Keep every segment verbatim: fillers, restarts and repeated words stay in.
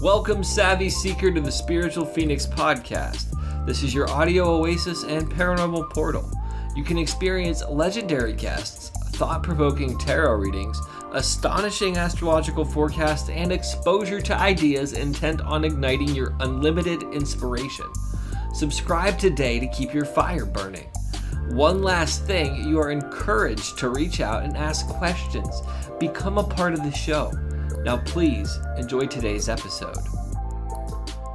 Welcome, Savvy Seeker, to the Spiritual Phoenix Podcast. This is your audio oasis and paranormal portal. You can experience legendary guests, thought-provoking tarot readings, astonishing astrological forecasts, and exposure to ideas intent on igniting your unlimited inspiration. Subscribe today to keep your fire burning. One last thing, you are encouraged to reach out and ask questions. Become a part of the show. Now please, enjoy today's episode.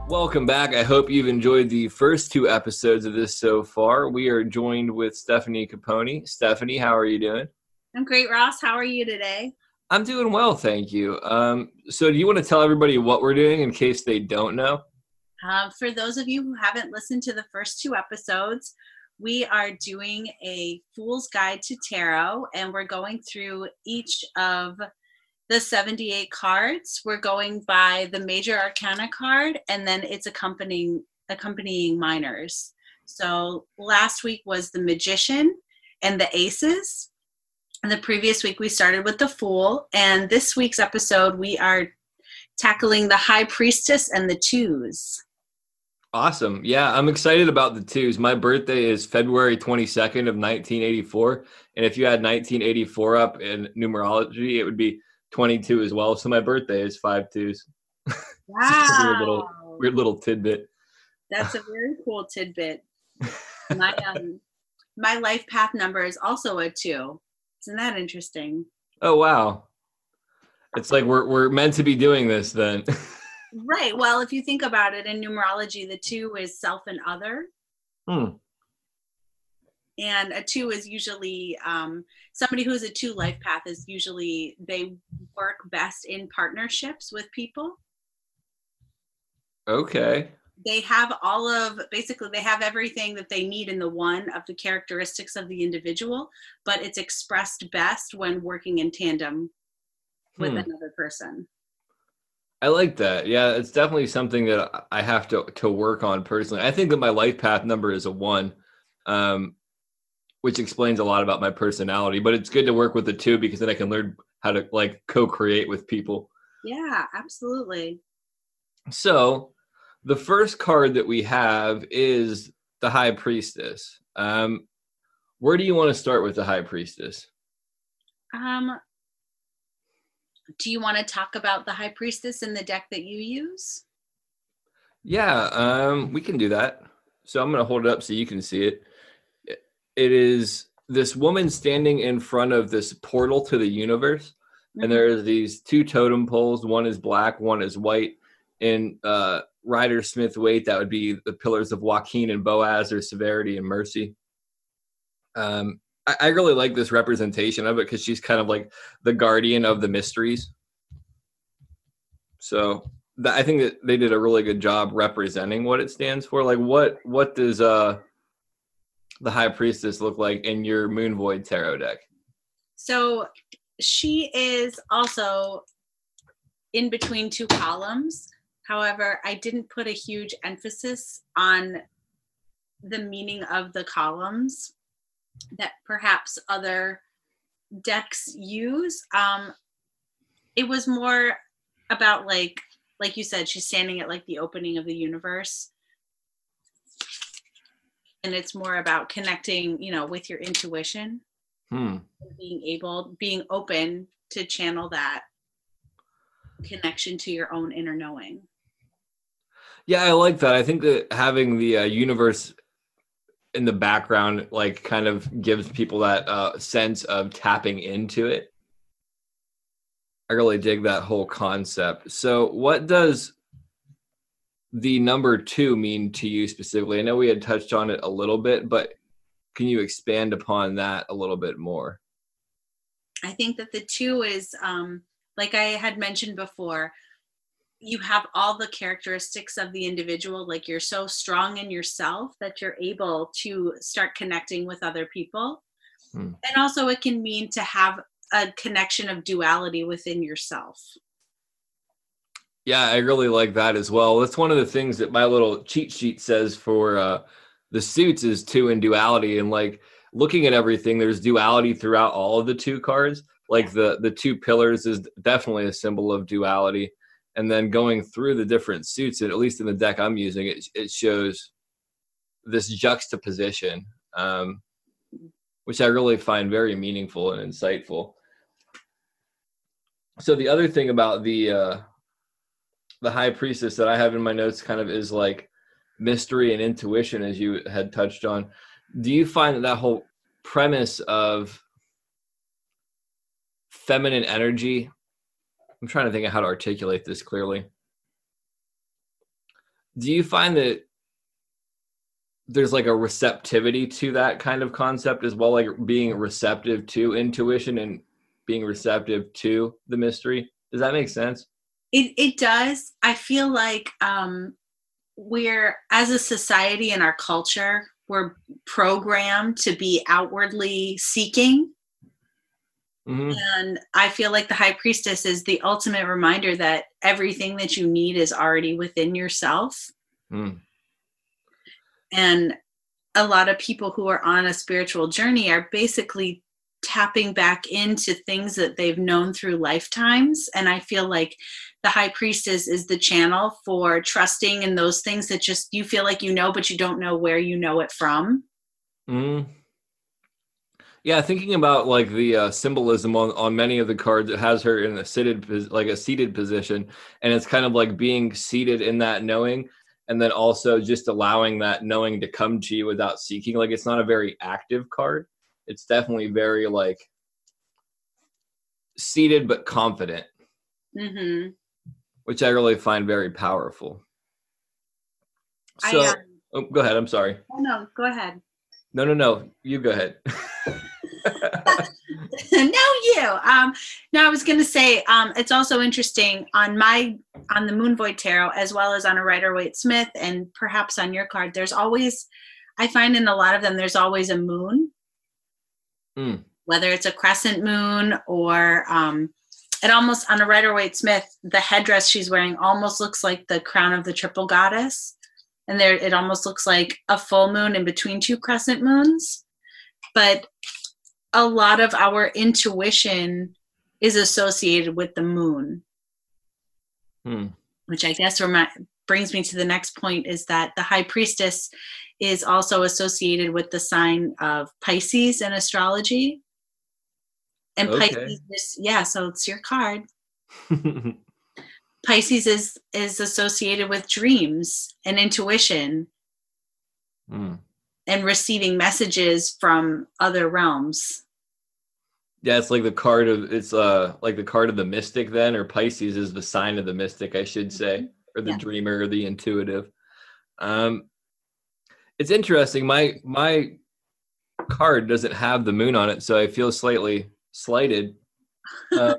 Welcome back. I hope you've enjoyed the first two episodes of this so far. We are joined with Stefanie Caponi. Stefanie, how are you doing? I'm great, Ross. How are you today? I'm doing well, thank you. Um, so do you want to tell everybody what we're doing in case they don't know? Uh, for those of you who haven't listened to the first two episodes, we are doing a Fool's Guide to Tarot, and we're going through each of the seventy-eight cards. We're going by the Major Arcana card, and then it's accompanying accompanying minors. So last week was the Magician and the Aces. And the previous week we started with the Fool. And this week's episode, we are tackling the High Priestess and the Twos. Awesome. Yeah, I'm excited about the twos. My birthday is February twenty-second of nineteen eighty-four. And if you had nineteen eighty-four up in numerology, it would be twenty-two as well. So my birthday is five twos. Wow. Just a weird little, weird little tidbit. That's a very cool tidbit. My, um, my life path number is also a two. Isn't that interesting? Oh, wow. It's like we're we're meant to be doing this then. Right. Well, if you think about it, in numerology, the two is self and other. Hmm. And a two is usually, um, somebody who's a two life path is usually, they work best in partnerships with people. Okay. They have all of, basically, they have everything that they need in the one of the characteristics of the individual, but it's expressed best when working in tandem with hmm. another person. I like that. Yeah, it's definitely something that I have to, to work on personally. I think that my life path number is a one, um, which explains a lot about my personality, but it's good to work with the two because then I can learn how to like co-create with people. Yeah, absolutely. So the first card that we have is the High Priestess. Um, where do you want to start with the High Priestess? Um. Do you want to talk about the High Priestess in the deck that you use? Yeah, um, we can do that. So I'm going to hold it up so you can see it. It is this woman standing in front of this portal to the universe. Mm-hmm. And there are these two totem poles. One is black, one is white. In uh, Rider-Smith weight, that would be the pillars of Joaquin and Boaz, or severity and mercy. Um I really like this representation of it because she's kind of like the guardian of the mysteries. So th- I think that they did a really good job representing what it stands for. Like what, what does uh, the High Priestess look like in your Moon Void Tarot deck? So she is also in between two columns. However, I didn't put a huge emphasis on the meaning of the columns that perhaps other decks use. Um, it was more about like, like you said, she's standing at like the opening of the universe. And it's more about connecting, you know, with your intuition, hmm. being able, being open to channel that connection to your own inner knowing. Yeah, I like that. I think that having the uh, universe in the background, like, kind of gives people that uh, sense of tapping into it. I really dig that whole concept. So what does the number two mean to you specifically? I know we had touched on it a little bit, but can you expand upon that a little bit more? I think that the two is, um, like I had mentioned before, you have all the characteristics of the individual. Like you're so strong in yourself that you're able to start connecting with other people. Hmm. And also it can mean to have a connection of duality within yourself. Yeah, I really like that as well. That's one of the things that my little cheat sheet says for uh, the suits is two in duality. And like looking at everything, there's duality throughout all of the two cards. Like the, the two pillars is definitely a symbol of duality. And then going through the different suits, and at least in the deck I'm using, it, it shows this juxtaposition, um, which I really find very meaningful and insightful. So the other thing about the uh, the High Priestess that I have in my notes kind of is like mystery and intuition, as you had touched on. Do you find that that whole premise of feminine energy, I'm trying to think of how to articulate this clearly. Do you find that there's like a receptivity to that kind of concept as well, like being receptive to intuition and being receptive to the mystery? Does that make sense? It it does. I feel like um, we're, as a society and our culture, we're programmed to be outwardly seeking. Mm-hmm. And I feel like the High Priestess is the ultimate reminder that everything that you need is already within yourself. Mm. And a lot of people who are on a spiritual journey are basically tapping back into things that they've known through lifetimes. And I feel like the High Priestess is the channel for trusting in those things that just you feel like you know, but you don't know where you know it from. Mm. Yeah, thinking about like the uh, symbolism on, on many of the cards, it has her in a seated, like a seated position, and it's kind of like being seated in that knowing, and then also just allowing that knowing to come to you without seeking. Like it's not a very active card. It's definitely very like seated but confident, mm-hmm. which I really find very powerful. So, I, uh, oh, go ahead. I'm sorry. Oh, no, go ahead. No, no, no. You go ahead. No, you. Um, no, I was going to say um, it's also interesting on my on the Moon Void Tarot as well as on a Rider-Waite-Smith and perhaps on your card. There's always, I find in a lot of them, there's always a moon, mm. whether it's a crescent moon or um, it almost on a Rider-Waite-Smith, the headdress she's wearing almost looks like the crown of the triple goddess, and there it almost looks like a full moon in between two crescent moons, but. A lot of our intuition is associated with the moon, hmm. which I guess remi- brings me to the next point is that the High Priestess is also associated with the sign of Pisces in astrology. And okay. Pisces, is, yeah, so it's your card. Pisces is, is associated with dreams and intuition. Hmm. And receiving messages from other realms. Yeah, it's like the card of it's uh like the card of the mystic then, or Pisces is the sign of the mystic, I should say, or the yeah. dreamer, or the intuitive. Um, it's interesting. My my card doesn't have the moon on it, so I feel slightly slighted. Uh,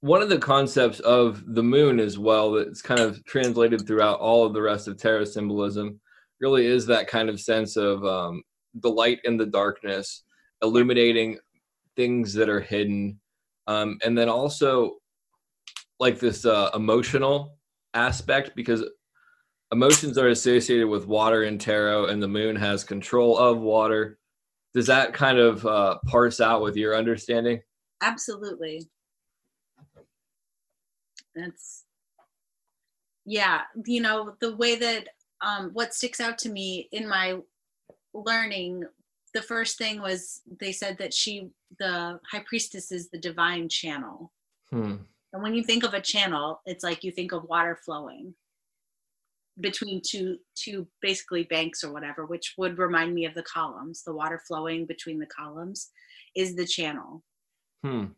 one of the concepts of the moon as well that's kind of translated throughout all of the rest of tarot symbolism. Really is that kind of sense of um, the light in the darkness, illuminating things that are hidden. Um, and then also like this uh, emotional aspect, because emotions are associated with water in tarot and the moon has control of water. Does that kind of uh, parse out with your understanding? Absolutely. That's, yeah, you know, the way that Um, what sticks out to me in my learning, the first thing was they said that she, the High Priestess is the divine channel. Hmm. And when you think of a channel, it's like you think of water flowing between two, two basically banks or whatever, which would remind me of the columns. The water flowing between the columns is the channel. Hmm.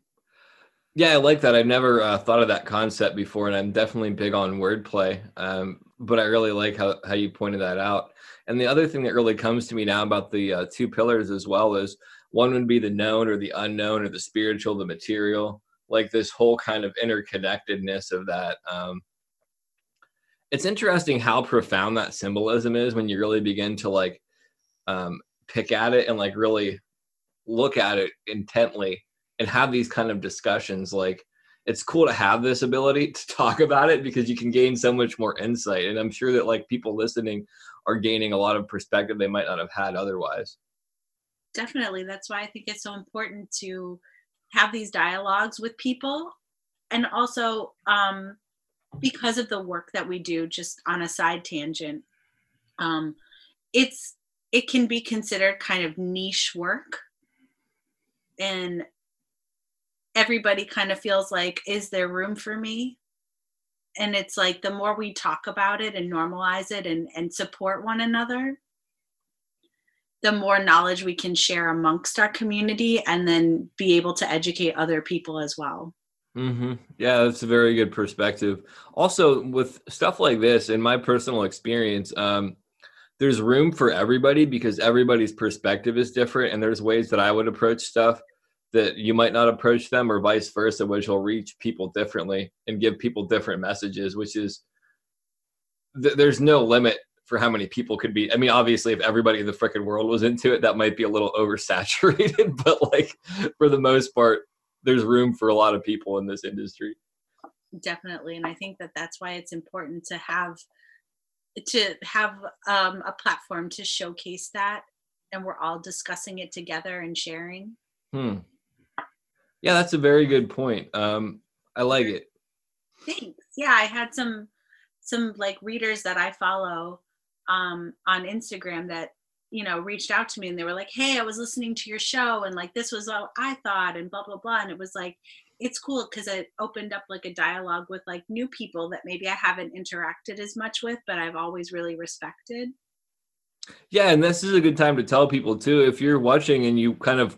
Yeah, I like that. I've never uh, thought of that concept before, and I'm definitely big on wordplay, um, but I really like how, how you pointed that out. And the other thing that really comes to me now about the uh, two pillars as well is one would be the known or the unknown or the spiritual, the material, like this whole kind of interconnectedness of that. Um, it's interesting how profound that symbolism is when you really begin to like um, pick at it and like really look at it intently. And have these kind of discussions. Like it's cool to have this ability to talk about it because you can gain so much more insight. And I'm sure that like people listening are gaining a lot of perspective they might not have had otherwise. Definitely. That's why I think it's so important to have these dialogues with people and also um, because of the work that we do, just on a side tangent, um, it's it can be considered kind of niche work, and everybody kind of feels like, is there room for me? And it's like, the more we talk about it and normalize it and, and support one another, the more knowledge we can share amongst our community and then be able to educate other people as well. Mm-hmm. Yeah, that's a very good perspective. Also, with stuff like this, in my personal experience, um, there's room for everybody because everybody's perspective is different, and there's ways that I would approach stuff that you might not approach them, or vice versa, which will reach people differently and give people different messages, which is, th- there's no limit for how many people could be. I mean, obviously, if everybody in the frickin' world was into it, that might be a little oversaturated, but like, for the most part, there's room for a lot of people in this industry. Definitely. And I think that that's why it's important to have, to have um, a platform to showcase that. And we're all discussing it together and sharing. Hmm. Yeah, that's a very good point. Um, I like it. Thanks. Yeah, I had some some like readers that I follow um, on Instagram that, you know, reached out to me, and they were like, "Hey, I was listening to your show, and like this was all I thought," and blah blah blah. And it was like, it's cool because it opened up like a dialogue with like new people that maybe I haven't interacted as much with, but I've always really respected. Yeah, and this is a good time to tell people too, if you're watching and you kind of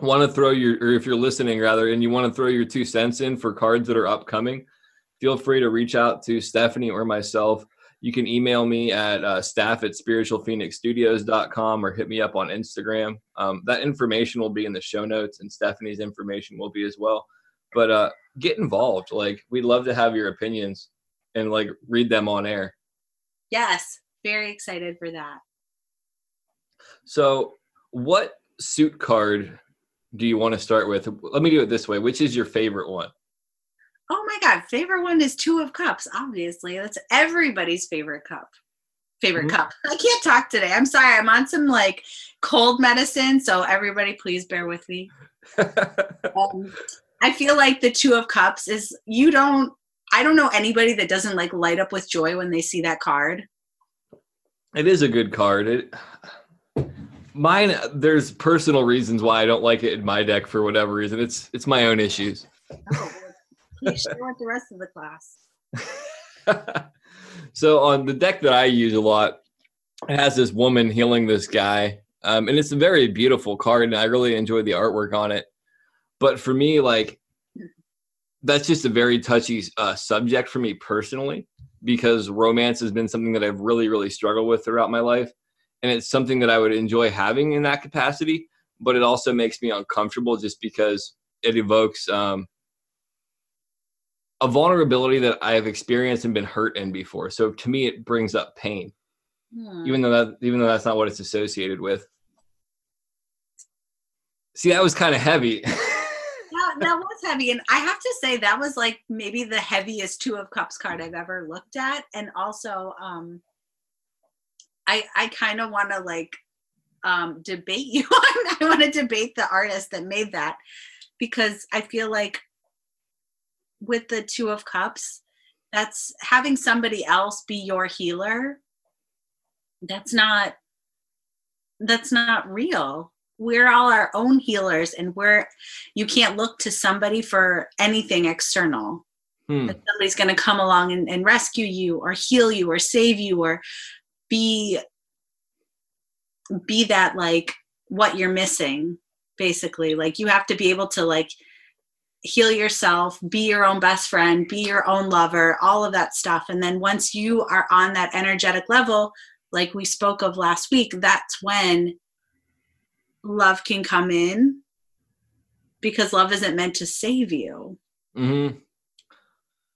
want to throw your, or if you're listening rather, and you want to throw your two cents in for cards that are upcoming, feel free to reach out to Stefanie or myself. You can email me at uh, staff at spiritual phoenix studios dot com or hit me up on Instagram. Um, that information will be in the show notes, and Stefanie's information will be as well. But uh, get involved. Like, we'd love to have your opinions and like read them on air. Yes. Very excited for that. So what suit card do you want to start with? Let me do it this way. Which is your favorite one? Oh my God. Favorite one is Two of Cups. Obviously, that's everybody's favorite cup. Favorite mm-hmm. cup. I can't talk today. I'm sorry. I'm on some like cold medicine. So everybody please bear with me. um, I feel like the Two of Cups is, you don't, I don't know anybody that doesn't like light up with joy when they see that card. It is a good card. It, Mine, there's personal reasons why I don't like it in my deck for whatever reason. It's it's my own issues. Oh, you should want the rest of the class. So on the deck that I use a lot, it has this woman healing this guy. Um, and it's a very beautiful card, and I really enjoy the artwork on it. But for me, like, that's just a very touchy uh, subject for me personally, because romance has been something that I've really, really struggled with throughout my life. And it's something that I would enjoy having in that capacity, but it also makes me uncomfortable just because it evokes um, a vulnerability that I've experienced and been hurt in before. So to me, it brings up pain, yeah. even though that, even though that's not what it's associated with. See, that was kind of heavy. that, that was heavy. And I have to say that was like maybe the heaviest Two of Cups card I've ever looked at. And also, um, I, I kind of want to like um, debate you. I want to debate the artist that made that, because I feel like with the Two of Cups, that's having somebody else be your healer. That's not, that's not real. We're all our own healers, and we're, you can't look to somebody for anything external. Hmm. That somebody's going to come along and, and rescue you or heal you or save you or be be that like what you're missing, basically. Like, you have to be able to like heal yourself, be your own best friend, be your own lover, all of that stuff. And then once you are on that energetic level, like we spoke of last week, that's when love can come in, because love isn't meant to save you. Mm-hmm.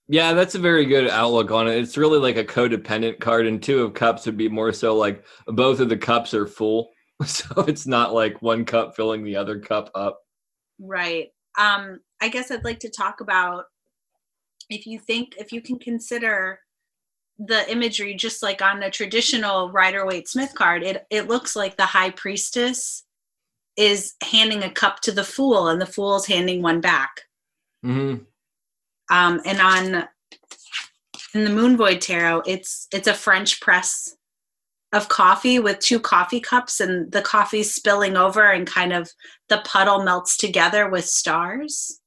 Yeah, that's a very good outlook on it. It's really like a codependent card, and Two of Cups would be more so like both of the cups are full. So it's not like one cup filling the other cup up. Right. Um, I guess I'd like to talk about if you think, if you can consider the imagery, just like on the traditional Rider-Waite-Smith card, it, it looks like the High Priestess is handing a cup to the Fool, and the Fool's handing one back. Mm-hmm. Um, and on in the Moon Void Tarot, it's it's a French press of coffee with two coffee cups, and the coffee's spilling over and kind of the puddle melts together with stars.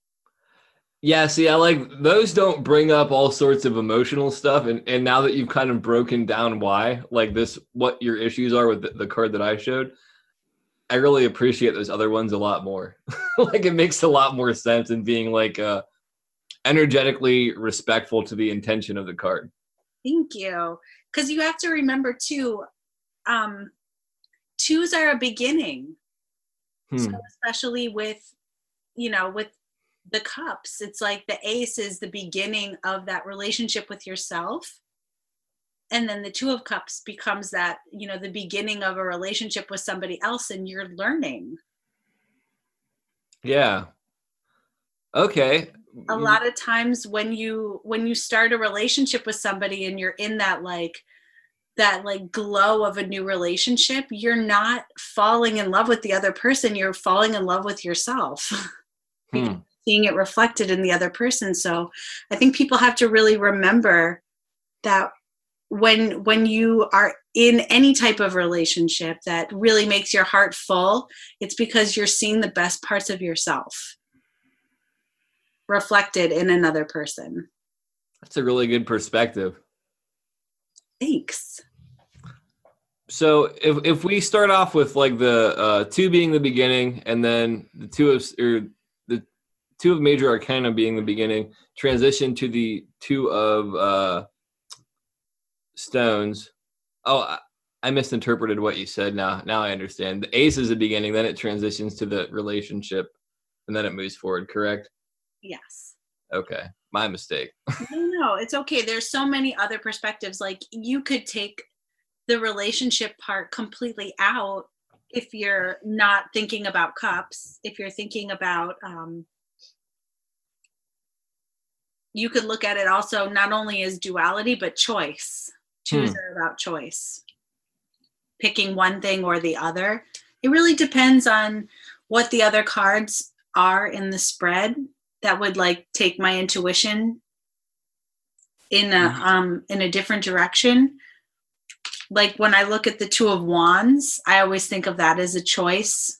Yeah, see, I like those don't bring up all sorts of emotional stuff. And, and now that you've kind of broken down why, like this, what your issues are with the, the card that I showed, I really appreciate those other ones a lot more. Like it makes a lot more sense in being like uh, energetically respectful to the intention of the card. Thank you. Because you have to remember too, um, twos are a beginning. Hmm. So especially with, you know, with the cups, it's like the ace is the beginning of that relationship with yourself. And then the two of cups becomes that, you know, the beginning of a relationship with somebody else, and you're learning. Yeah. Okay. A lot of times when you, when you start a relationship with somebody and you're in that, like, that like glow of a new relationship, you're not falling in love with the other person. You're falling in love with yourself. Hmm. Seeing it reflected in the other person. So I think people have to really remember that when when you are in any type of relationship that really makes your heart full, it's because you're seeing the best parts of yourself reflected in another person. That's a really good perspective. Thanks. So if if we start off with like the uh, two being the beginning, and then the two of or the two of Major Arcana being the beginning, transition to the two of uh, Stones. Oh, I misinterpreted what you said. Now, now I understand. The ace is the beginning, then it transitions to the relationship, and then it moves forward. Correct? Yes. Okay, my mistake. No, no, it's okay. There's so many other perspectives. Like you could take the relationship part completely out if you're not thinking about cups. If you're thinking about, um, you could look at it also not only as duality but choice. Choose hmm. are about choice, picking one thing or the other. It really depends on what the other cards are in the spread that would like take my intuition in a mm-hmm. um in a different direction. Like when I look at the two of wands, I always think of that as a choice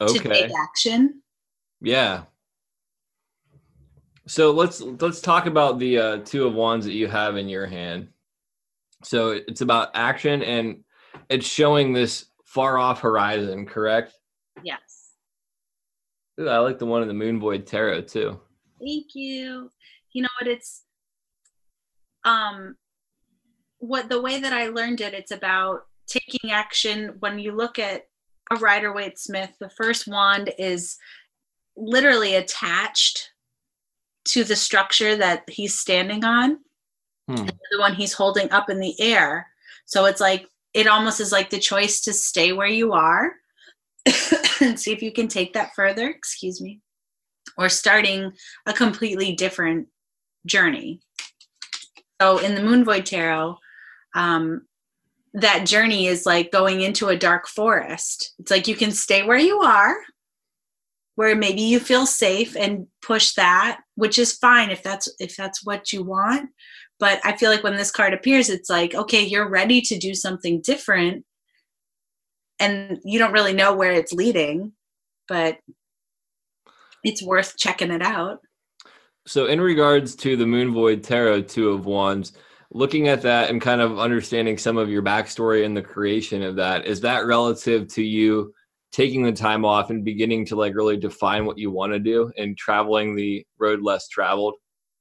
okay. to take action. Yeah. So let's let's talk about the uh, two of wands that you have in your hand. So it's about action, and it's showing this far off horizon, correct? Yes. Ooh, I like the one in the Moon Void Tarot too. Thank you. You know what? It's um, what the way that I learned it. It's about taking action. When you look at a Rider-Waite-Smith, the first wand is literally attached to the structure that he's standing on, hmm. the one he's holding up in the air. So it's like, it almost is like the choice to stay where you are and see if you can take that further, excuse me, or starting a completely different journey. So in the Moon Void Tarot, um, that journey is like going into a dark forest. It's like you can stay where you are, where maybe you feel safe, and push that, which is fine if that's if that's what you want. But I feel like when this card appears, it's like, okay, you're ready to do something different, and you don't really know where it's leading, but it's worth checking it out. So in regards to the Moon Void Tarot two of wands, looking at that and kind of understanding some of your backstory and the creation of that, is that relative to you taking the time off and beginning to like really define what you want to do and traveling the road less traveled,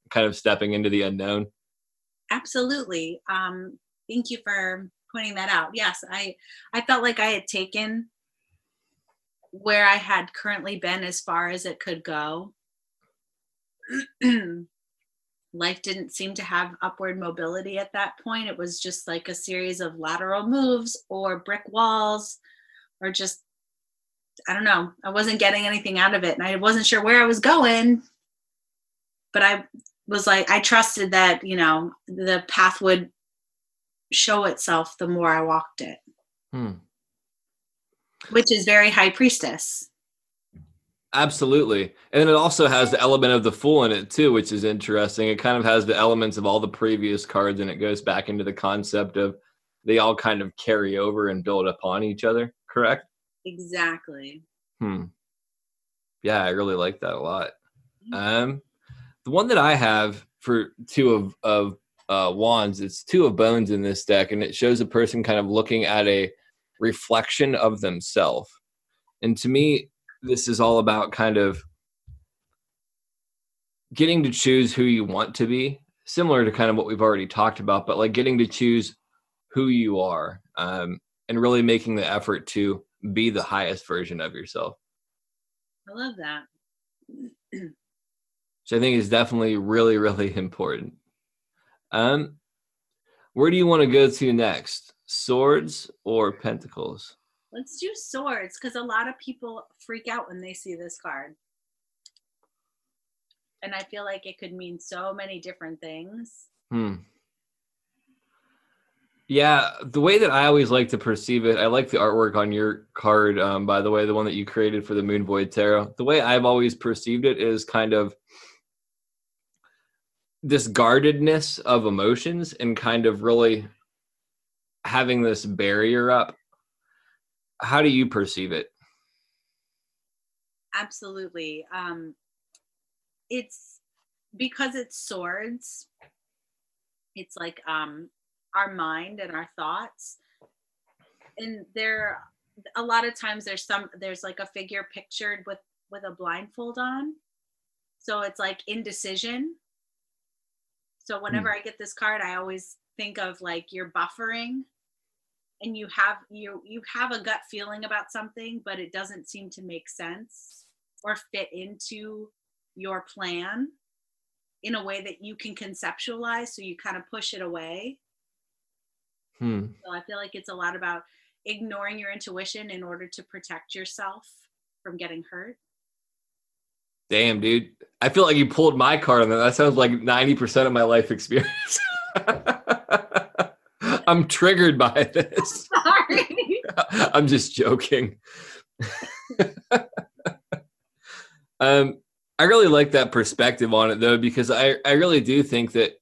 kind of stepping into the unknown? Absolutely. Um, thank you for pointing that out. Yes, I, I felt like I had taken where I had currently been as far as it could go. Life didn't seem to have upward mobility at that point. It was just like a series of lateral moves or brick walls or just, I don't know. I wasn't getting anything out of it, and I wasn't sure where I was going, but I was like, I trusted that, you know, the path would show itself the more I walked it, hmm. which is very High Priestess. Absolutely. And it also has the element of the Fool in it too, which is interesting. It kind of has the elements of all the previous cards, and it goes back into the concept of they all kind of carry over and build upon each other, correct? Exactly. Hmm. Yeah, I really like that a lot. Um, the one that I have for two of, of uh, wands, it's two of bones in this deck, and it shows a person kind of looking at a reflection of themselves. And to me, this is all about kind of getting to choose who you want to be, similar to kind of what we've already talked about, but like getting to choose who you are, um, and really making the effort to be the highest version of yourself. I love that. Which I think is definitely really, really important. Um, where do you want to go to next? Swords or Pentacles? Let's do swords, because a lot of people freak out when they see this card. And I feel like it could mean so many different things. Hmm. Yeah, the way that I always like to perceive it, I like the artwork on your card, um, by the way, the one that you created for the Moon Void Tarot. The way I've always perceived it is kind of this guardedness of emotions and kind of really having this barrier up. How do you perceive it? Absolutely. Um, it's because it's swords. It's like um, our mind and our thoughts. And there, a lot of times there's some, there's like a figure pictured with, with a blindfold on. So it's like indecision. So whenever mm. I get this card, I always think of like you're buffering. And you have you you have a gut feeling about something, but it doesn't seem to make sense or fit into your plan in a way that you can conceptualize, so you kind of push it away. Hmm. So I feel like it's a lot about ignoring your intuition in order to protect yourself from getting hurt. Damn, dude. I feel like you pulled my card on that. That sounds like ninety percent of my life experience. I'm triggered by this. Sorry. I'm just joking. um, I really like that perspective on it, though, because I, I really do think that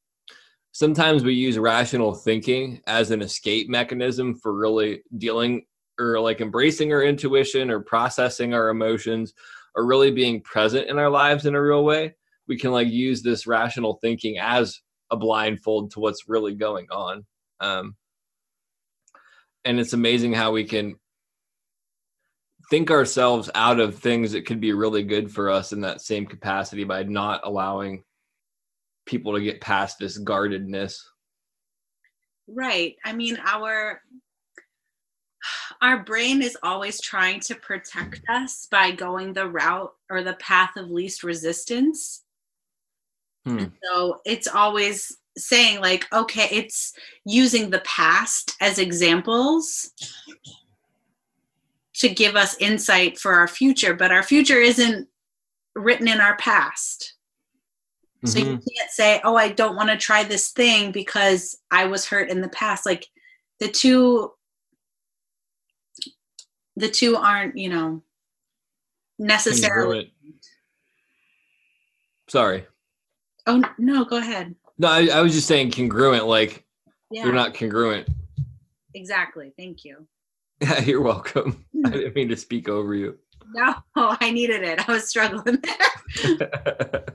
sometimes we use rational thinking as an escape mechanism for really dealing or like embracing our intuition or processing our emotions or really being present in our lives in a real way. We can like use this rational thinking as a blindfold to what's really going on. Um, and it's amazing how we can think ourselves out of things that could be really good for us in that same capacity by not allowing people to get past this guardedness. Right. I mean, our, our brain is always trying to protect us by going the route or the path of least resistance. Hmm. So it's always saying like, okay, it's using the past as examples to give us insight for our future, but our future isn't written in our past. Mm-hmm. So you can't say, oh, I don't want to try this thing because I was hurt in the past. Like the two, the two aren't, you know, necessarily. Sorry. Oh, no, go ahead. No, I, I was just saying congruent, like yeah. They're not congruent. Exactly. Thank you. Yeah, you're welcome. I didn't mean to speak over you. No, I needed it. I was struggling there.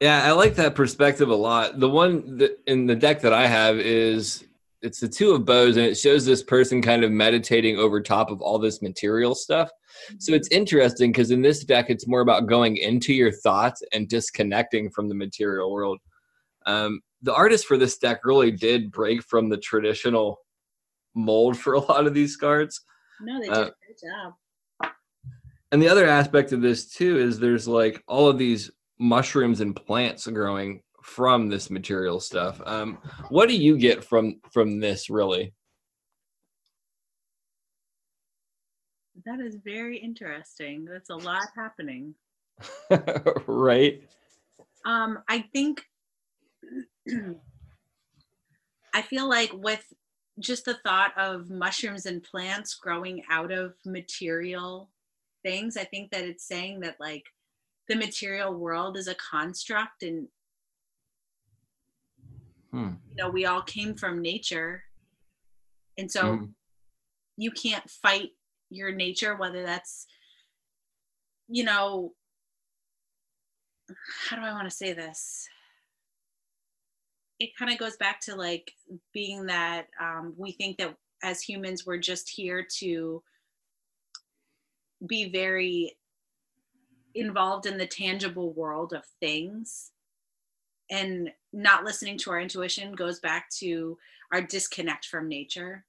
Yeah, I like that perspective a lot. The one that in the deck that I have is it's the two of bows, and it shows this person kind of meditating over top of all this material stuff. So it's interesting because in this deck, it's more about going into your thoughts and disconnecting from the material world. Um, the artist for this deck really did break from the traditional mold for a lot of these cards. No, they did uh, a great job. And the other aspect of this, too, is there's like all of these mushrooms and plants growing from this material stuff. Um, what do you get from from this, really? That is very interesting. That's a lot happening. Right? Um, I think, I feel like with just the thought of mushrooms and plants growing out of material things. I think that it's saying that like the material world is a construct, and hmm. you know, we all came from nature. And so hmm. you can't fight your nature, whether that's, you know, how do I want to say this? It kind of goes back to like being that um, we think that as humans, we're just here to be very involved in the tangible world of things, and not listening to our intuition goes back to our disconnect from nature.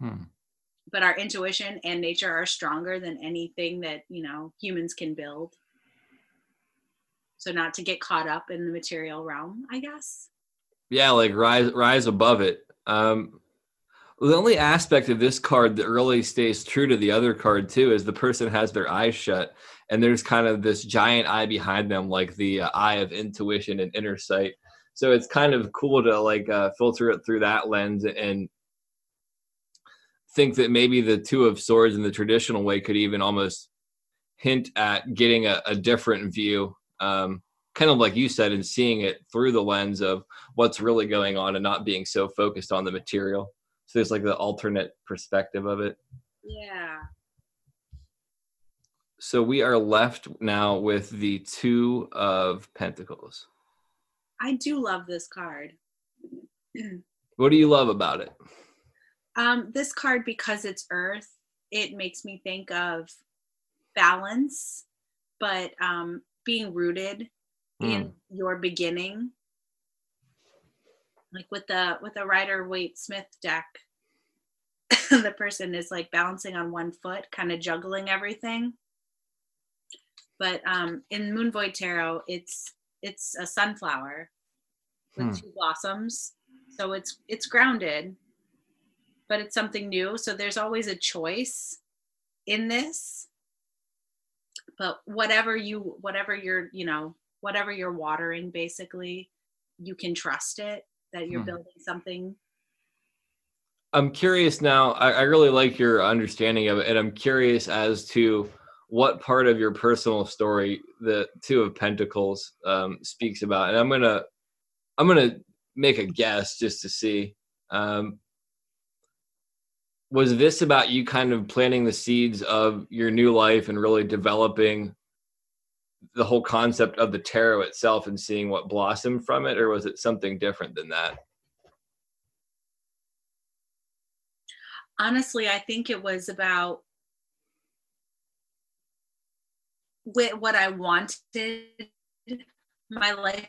Hmm. But our intuition and nature are stronger than anything that, you know, humans can build. So not to get caught up in the material realm, I guess. Yeah, like rise rise above it. Um, the only aspect of this card that really stays true to the other card, too, is the person has their eyes shut. And there's kind of this giant eye behind them, like the uh, eye of intuition and inner sight. So it's kind of cool to like uh, filter it through that lens and think that maybe the Two of Swords in the traditional way could even almost hint at getting a, a different view. Um, kind of like you said, and seeing it through the lens of what's really going on and not being so focused on the material. So there's like the alternate perspective of it. Yeah. So we are left now with the Two of Pentacles. I do love this card. What do you love about it? Um, this card, because it's Earth, it makes me think of balance, but, um, being rooted mm. in your beginning. Like with the with the Rider-Waite-Smith deck, the person is like balancing on one foot, kind of juggling everything. But um, in Moon Void Tarot, it's it's a sunflower with mm. two blossoms. So it's it's grounded, but it's something new. So there's always a choice in this. But whatever you, whatever you're, you know, whatever you're watering, basically, you can trust it that you're hmm. building something. I'm curious now. I, I really like your understanding of it. And I'm curious as to what part of your personal story the Two of Pentacles um, speaks about. And I'm going to, I'm going to make a guess just to see. Um, Was this about you kind of planting the seeds of your new life and really developing the whole concept of the tarot itself and seeing what blossomed from it? Or was it something different than that? Honestly, I think it was about what I wanted my life to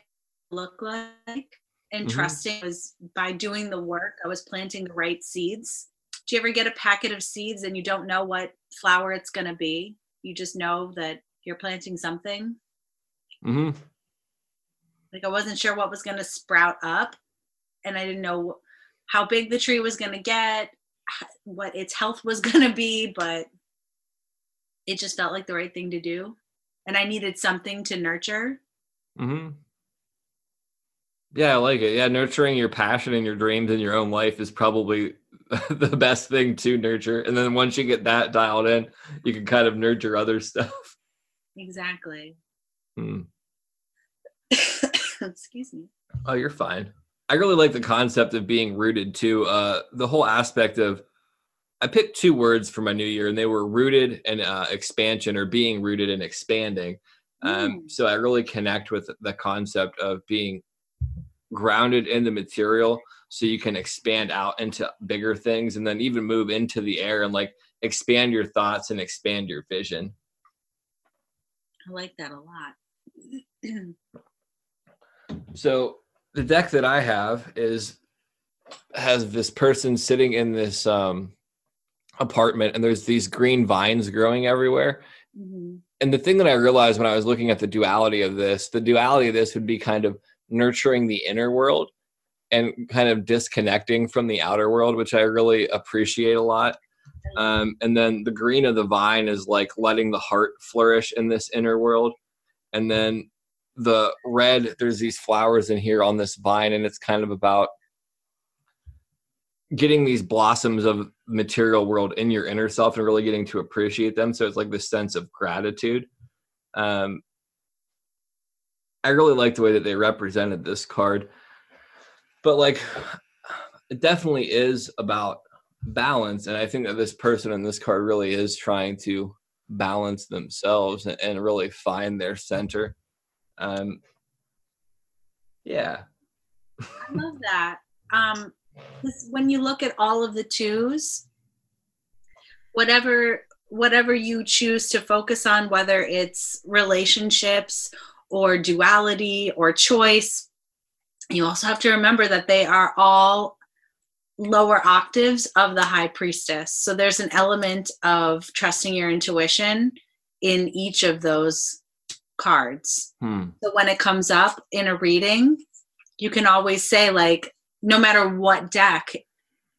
look like, and mm-hmm. trusting was by doing the work, I was planting the right seeds. Do you ever get a packet of seeds and you don't know what flower it's going to be? You just know that you're planting something. Mm-hmm. Like I wasn't sure what was going to sprout up, and I didn't know how big the tree was going to get, what its health was going to be, but it just felt like the right thing to do. And I needed something to nurture. Mm-hmm. Yeah, I like it. Yeah, nurturing your passion and your dreams in your own life is probably the best thing to nurture. And then once you get that dialed in, you can kind of nurture other stuff. Exactly. Hmm. Excuse me. Oh, you're fine. I really like the concept of being rooted too. Uh, the whole aspect of, I picked two words for my new year, and they were rooted and uh, expansion, or being rooted and expanding. Um, mm. So I really connect with the concept of being grounded in the material so you can expand out into bigger things, and then even move into the air and like expand your thoughts and expand your vision. I like that a lot. So the deck that I have is has this person sitting in this um apartment, and there's these green vines growing everywhere. Mm-hmm. And the thing that I realized when I was looking at the duality of this, the duality of this would be kind of nurturing the inner world and kind of disconnecting from the outer world, which I really appreciate a lot. Um, and then the green of the vine is like letting the heart flourish in this inner world. And then the red, there's these flowers in here on this vine, and it's kind of about getting these blossoms of material world in your inner self and really getting to appreciate them. So it's like this sense of gratitude. Um, I really like the way that they represented this card, but like it definitely is about balance. And I think that this person in this card really is trying to balance themselves and, and really find their center. Um, yeah. I love that. Um, This, when you look at all of the twos, whatever whatever you choose to focus on, whether it's relationships or duality or choice, you also have to remember that they are all lower octaves of the High Priestess. So there's an element of trusting your intuition in each of those cards. Hmm. So when it comes up in a reading, you can always say, like, no matter what deck,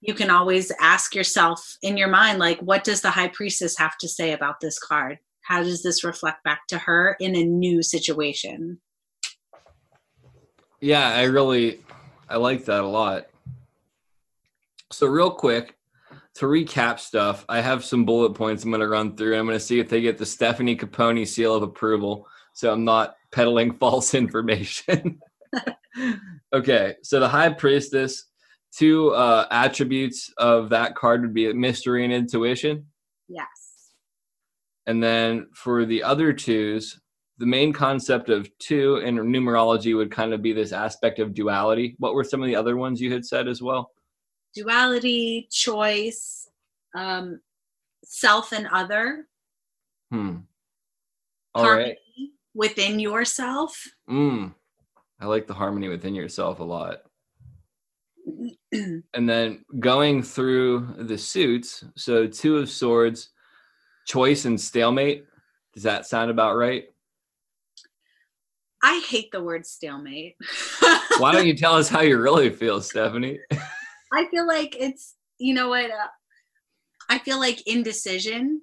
you can always ask yourself in your mind, like, what does the High Priestess have to say about this card? How does this reflect back to her in a new situation? Yeah, I really, I like that a lot. So real quick, to recap stuff, I have some bullet points I'm going to run through. I'm going to see if they get the Stefanie Caponi seal of approval, so I'm not peddling false information. Okay, so the High Priestess, two uh, attributes of that card would be mystery and intuition. Yes. And then for the other twos, the main concept of two in numerology would kind of be this aspect of duality. What were some of the other ones you had said as well? Duality, choice, um, self and other. Hmm. All harmony right. Within yourself. Hmm. I like the harmony within yourself a lot. And then going through the suits, so Two of Swords, choice and stalemate. Does that sound about right? I hate the word stalemate. Why don't you tell us how you really feel, Stefanie? I feel like it's, you know what? Uh, I feel like indecision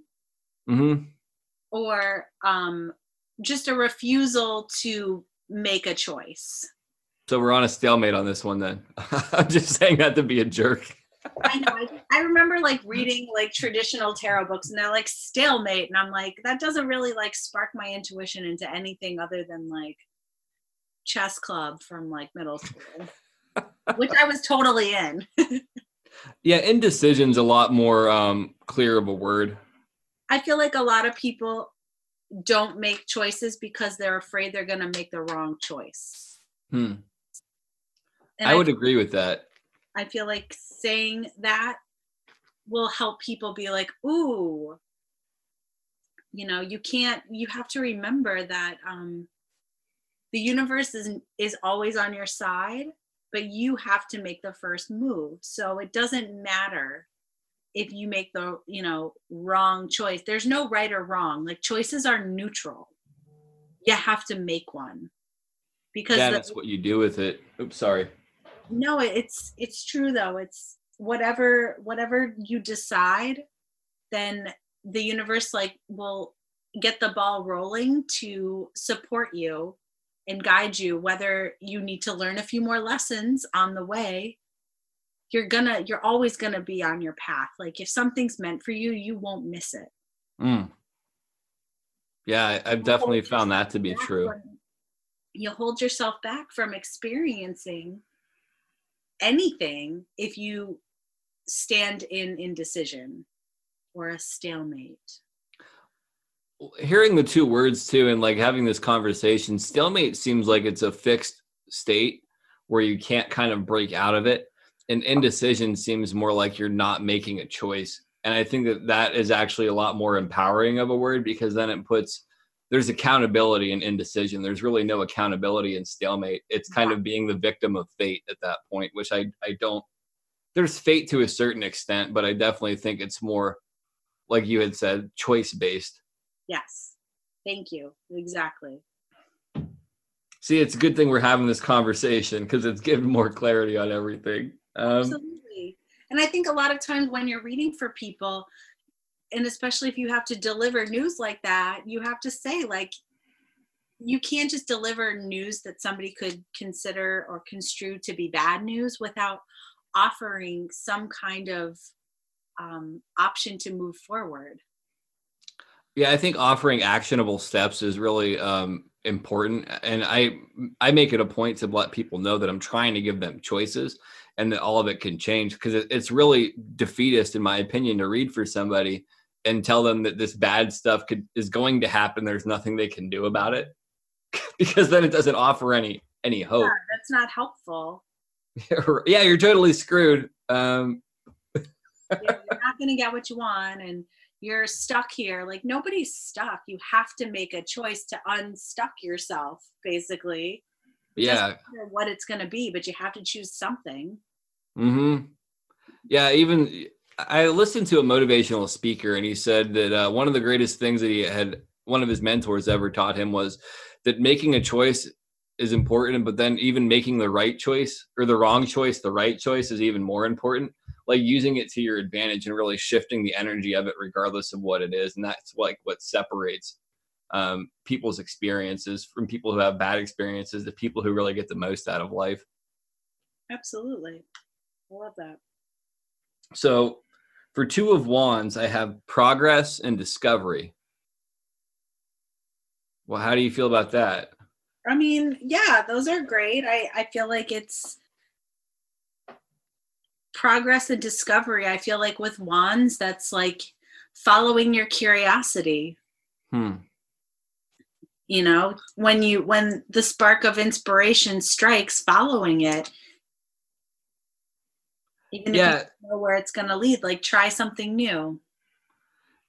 mm-hmm. or um, just a refusal to make a choice. So we're on a stalemate on this one then. I'm just saying that to be a jerk. I know. I, I remember like reading like traditional tarot books and they're like stalemate. And I'm like, that doesn't really like spark my intuition into anything other than like chess club from like middle school, which I was totally in. Yeah. Indecision's a lot more um, clear of a word. I feel like a lot of people don't make choices because they're afraid they're going to make the wrong choice. Hmm. I, I would feel, agree with that. I feel like saying that will help people be like, ooh, you know, you can't, you have to remember that um, the universe is, is always on your side, but you have to make the first move. So it doesn't matter if you make the, you know, wrong choice. There's no right or wrong. Like choices are neutral. You have to make one because yeah, the, that's what you do with it. Oops, sorry. No, it's, it's true though. It's whatever, whatever you decide, then the universe like will get the ball rolling to support you and guide you, whether you need to learn a few more lessons on the way. You're gonna, you're always gonna be on your path. Like if something's meant for you, you won't miss it. Mm. Yeah, I've definitely found that to be true. You hold yourself back from experiencing anything if you stand in indecision or a stalemate. Hearing the two words too, and like having this conversation, stalemate seems like it's a fixed state where you can't kind of break out of it. And indecision seems more like you're not making a choice. And I think that that is actually a lot more empowering of a word because then it puts, there's accountability in indecision. There's really no accountability in stalemate. It's kind of being the victim of fate at that point, which I, I don't, there's fate to a certain extent, but I definitely think it's more, like you had said, choice-based. Yes. Thank you. Exactly. See, it's a good thing we're having this conversation because it's given more clarity on everything. Um, Absolutely. And I think a lot of times when you're reading for people, and especially if you have to deliver news like that, you have to say, like, you can't just deliver news that somebody could consider or construe to be bad news without offering some kind of um, option to move forward. Yeah, I think offering actionable steps is really um, important. And I I make it a point to let people know that I'm trying to give them choices and that all of it can change, because it, it's really defeatist, in my opinion, to read for somebody and tell them that this bad stuff could, is going to happen. There's nothing they can do about it, because then it doesn't offer any, any hope. Yeah, that's not helpful. Yeah, you're totally screwed. Um. Yeah, you're not going to get what you want, and you're stuck here. Like, nobody's stuck. You have to make a choice to unstuck yourself, basically. Yeah. It doesn't matter what it's going to be, but you have to choose something. Mm-hmm. Yeah, even... I listened to a motivational speaker, and he said that uh, one of the greatest things that he had, one of his mentors ever taught him, was that making a choice is important, but then even making the right choice or the wrong choice, the right choice is even more important, like using it to your advantage and really shifting the energy of it regardless of what it is. And that's like what separates um, people's experiences from people who have bad experiences, the people who really get the most out of life. Absolutely. I love that. So for Two of Wands, I have progress and discovery. Well, how do you feel about that? I mean, yeah, those are great. I, I feel like it's progress and discovery. I feel like with wands, that's like following your curiosity. Hmm. You know, when you when the spark of inspiration strikes, following it. Even yeah. if you know where it's going to lead, like try something new.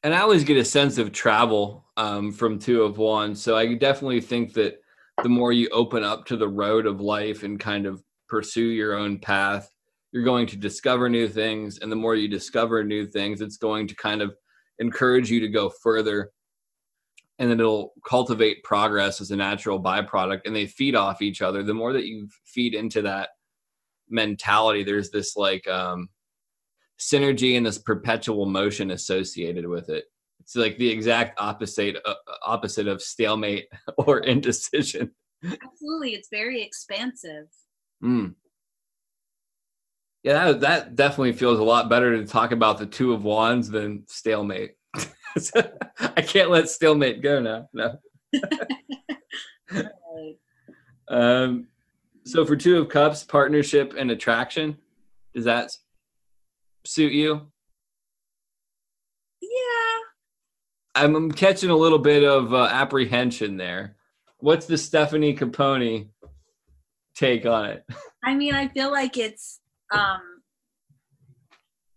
And I always get a sense of travel um, from Two of Wands. So I definitely think that the more you open up to the road of life and kind of pursue your own path, you're going to discover new things. And the more you discover new things, it's going to kind of encourage you to go further. And then it'll cultivate progress as a natural byproduct. And they feed off each other. The more that you feed into that mentality, there's this like um synergy and this perpetual motion associated with it. It's like the exact opposite uh, opposite of stalemate or indecision. Absolutely. It's very expansive. Mm. Yeah, that, that definitely feels a lot better to talk about the Two of Wands than stalemate. I can't let stalemate go now. No. Right. um So for Two of Cups, partnership and attraction, does that suit you? Yeah. I'm, I'm catching a little bit of uh, apprehension there. What's the Stefanie Caponi take on it? I mean, I feel like it's, um,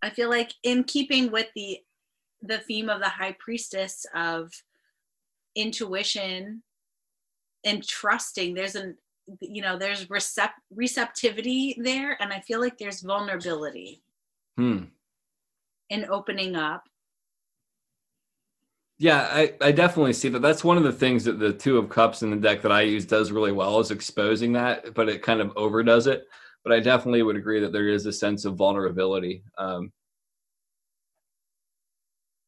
I feel like in keeping with the the theme of the High Priestess of intuition and trusting, there's an, you know, there's recept- receptivity there. And I feel like there's vulnerability hmm. in opening up. Yeah, I, I definitely see that. That's one of the things that the Two of Cups in the deck that I use does really well, is exposing that, but it kind of overdoes it. But I definitely would agree that there is a sense of vulnerability um,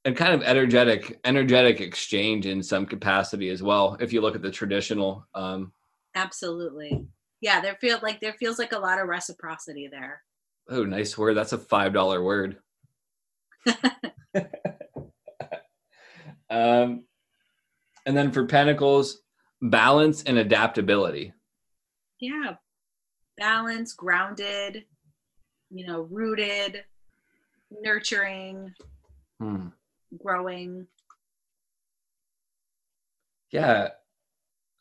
and kind of energetic, energetic exchange in some capacity as well. If you look at the traditional um, Absolutely. Yeah, there feel like there feels like a lot of reciprocity there. Oh, nice word. That's a five dollar word. um, and then for Pentacles, balance and adaptability. Yeah. Balance, grounded, you know, rooted, nurturing, hmm. growing. Yeah.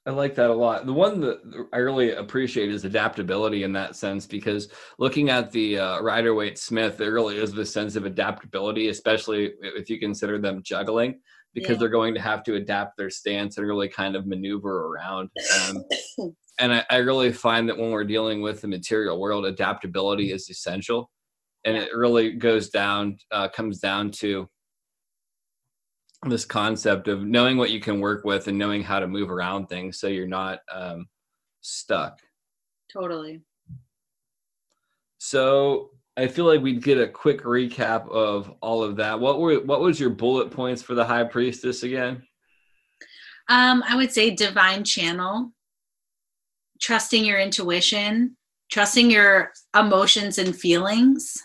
I like that a lot. The one that I really appreciate is adaptability in that sense, because looking at the uh, Rider-Waite-Smith, there really is this sense of adaptability, especially if you consider them juggling, because yeah. they're going to have to adapt their stance and really kind of maneuver around. Um, and I, I really find that when we're dealing with the material world, adaptability is essential. And yeah. it really goes down, uh, comes down to this concept of knowing what you can work with and knowing how to move around things so you're not um, stuck. Totally. So I feel like we'd get a quick recap of all of that. What were what was your bullet points for the High Priestess again? Um, I would say divine channel, trusting your intuition, Trusting your emotions and feelings.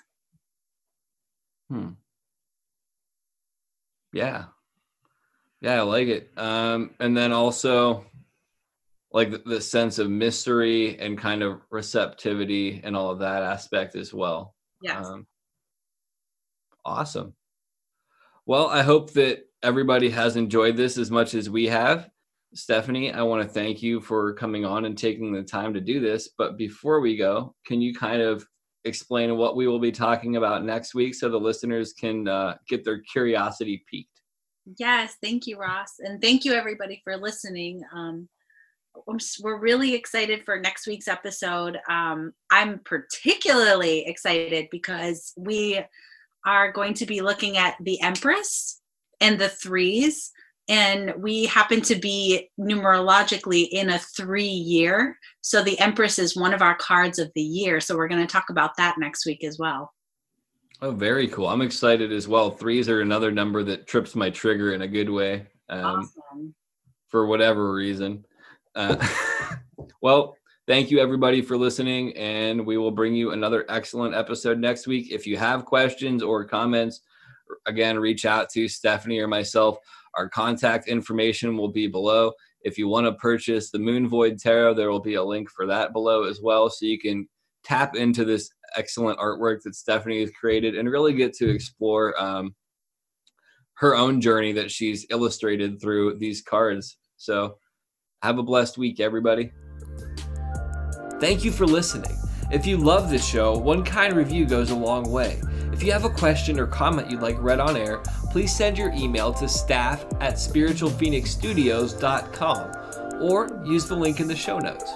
Hmm. Yeah. Yeah, I like it. Um, and then also like the, the sense of mystery and kind of receptivity and all of that aspect as well. Yes. Um, awesome. Well, I hope that everybody has enjoyed this as much as we have. Stefanie, I want to thank you for coming on and taking the time to do this. But before we go, can you kind of explain what we will be talking about next week so the listeners can uh, get their curiosity piqued? Yes. Thank you, Ross. And thank you, everybody, for listening. Um, we're really excited for next week's episode. Um, I'm particularly excited because we are going to be looking at the Empress and the threes. And we happen to be numerologically in a three year. So the Empress is one of our cards of the year. So we're going to talk about that next week as well. Oh, very cool. I'm excited as well. Threes are another number that trips my trigger in a good way. Um, awesome. For whatever reason. Uh, well, thank you everybody for listening, and we will bring you another excellent episode next week. If you have questions or comments, again, reach out to Stefanie or myself. Our contact information will be below. If you want to purchase the Moon Void Tarot, there will be a link for that below as well. So you can tap into this excellent artwork that Stefanie has created and really get to explore um, her own journey that she's illustrated through these cards. So have a blessed week, everybody. Thank you for listening. If you love this show, one kind review goes a long way. If you have a question or comment you'd like read on air, please send your email to staff at spiritual phoenix studios dot com or use the link in the show notes.